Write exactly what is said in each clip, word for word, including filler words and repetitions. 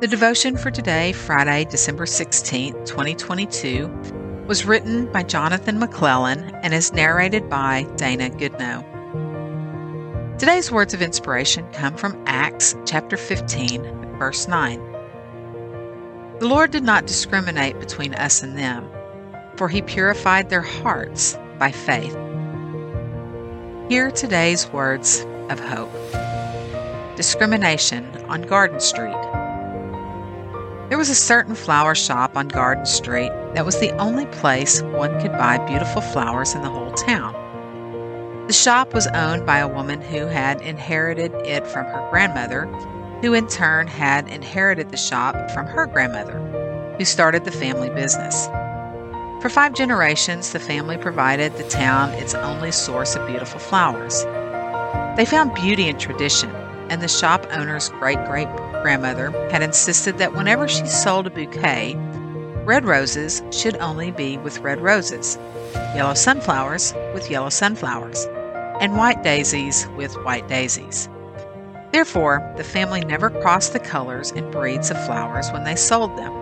The devotion for today, Friday, December sixteenth, twenty twenty-two, was written by Jonathan McClellan and is narrated by Dana Goodnow. Today's words of inspiration come from Acts chapter fifteen, verse nine. The Lord did not discriminate between us and them, for He purified their hearts by faith. Hear today's words of hope. Discrimination on Garden Street. There was a certain flower shop on Garden Street that was the only place one could buy beautiful flowers in the whole town. The shop was owned by a woman who had inherited it from her grandmother, who in turn had inherited the shop from her grandmother, who started the family business. For five generations, the family provided the town its only source of beautiful flowers. They found beauty in tradition, and the shop owner's great-great-grandmother grandmother had insisted that whenever she sold a bouquet, red roses should only be with red roses, yellow sunflowers with yellow sunflowers, and white daisies with white daisies. Therefore, the family never crossed the colors and breeds of flowers when they sold them.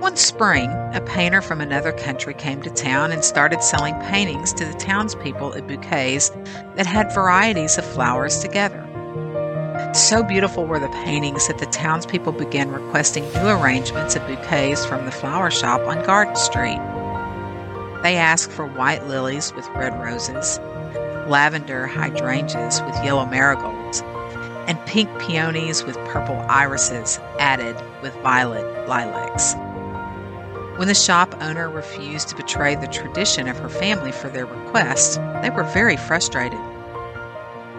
One spring, a painter from another country came to town and started selling paintings to the townspeople in bouquets that had varieties of flowers together. So beautiful were the paintings that the townspeople began requesting new arrangements of bouquets from the flower shop on Garden Street. They asked for white lilies with red roses, lavender hydrangeas with yellow marigolds, and pink peonies with purple irises added with violet lilacs. When the shop owner refused to betray the tradition of her family for their request, they were very frustrated.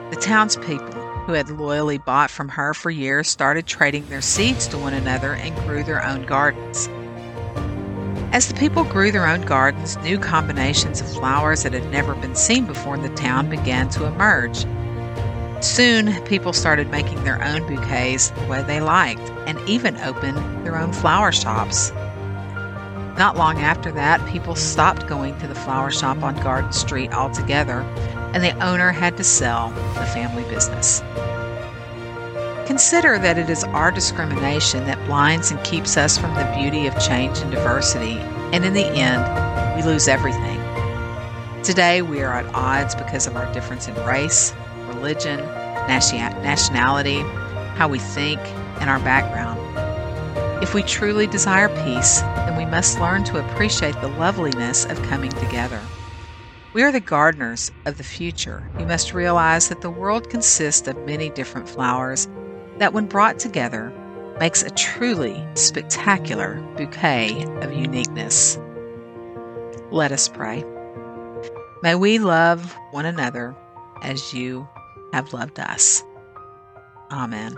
The townspeople, who had loyally bought from her for years, started trading their seeds to one another and grew their own gardens. As the people grew their own gardens, new combinations of flowers that had never been seen before in the town began to emerge. Soon, people started making their own bouquets the way they liked, and even opened their own flower shops. Not long after that, people stopped going to the flower shop on Garden Street altogether, and the owner had to sell the family business. Consider that it is our discrimination that blinds and keeps us from the beauty of change and diversity, and in the end, we lose everything. Today, we are at odds because of our difference in race, religion, nationality, how we think, and our background. If we truly desire peace, then we must learn to appreciate the loveliness of coming together. We are the gardeners of the future who must realize that the world consists of many different flowers that, when brought together, makes a truly spectacular bouquet of uniqueness. Let us pray. May we love one another as you have loved us. Amen.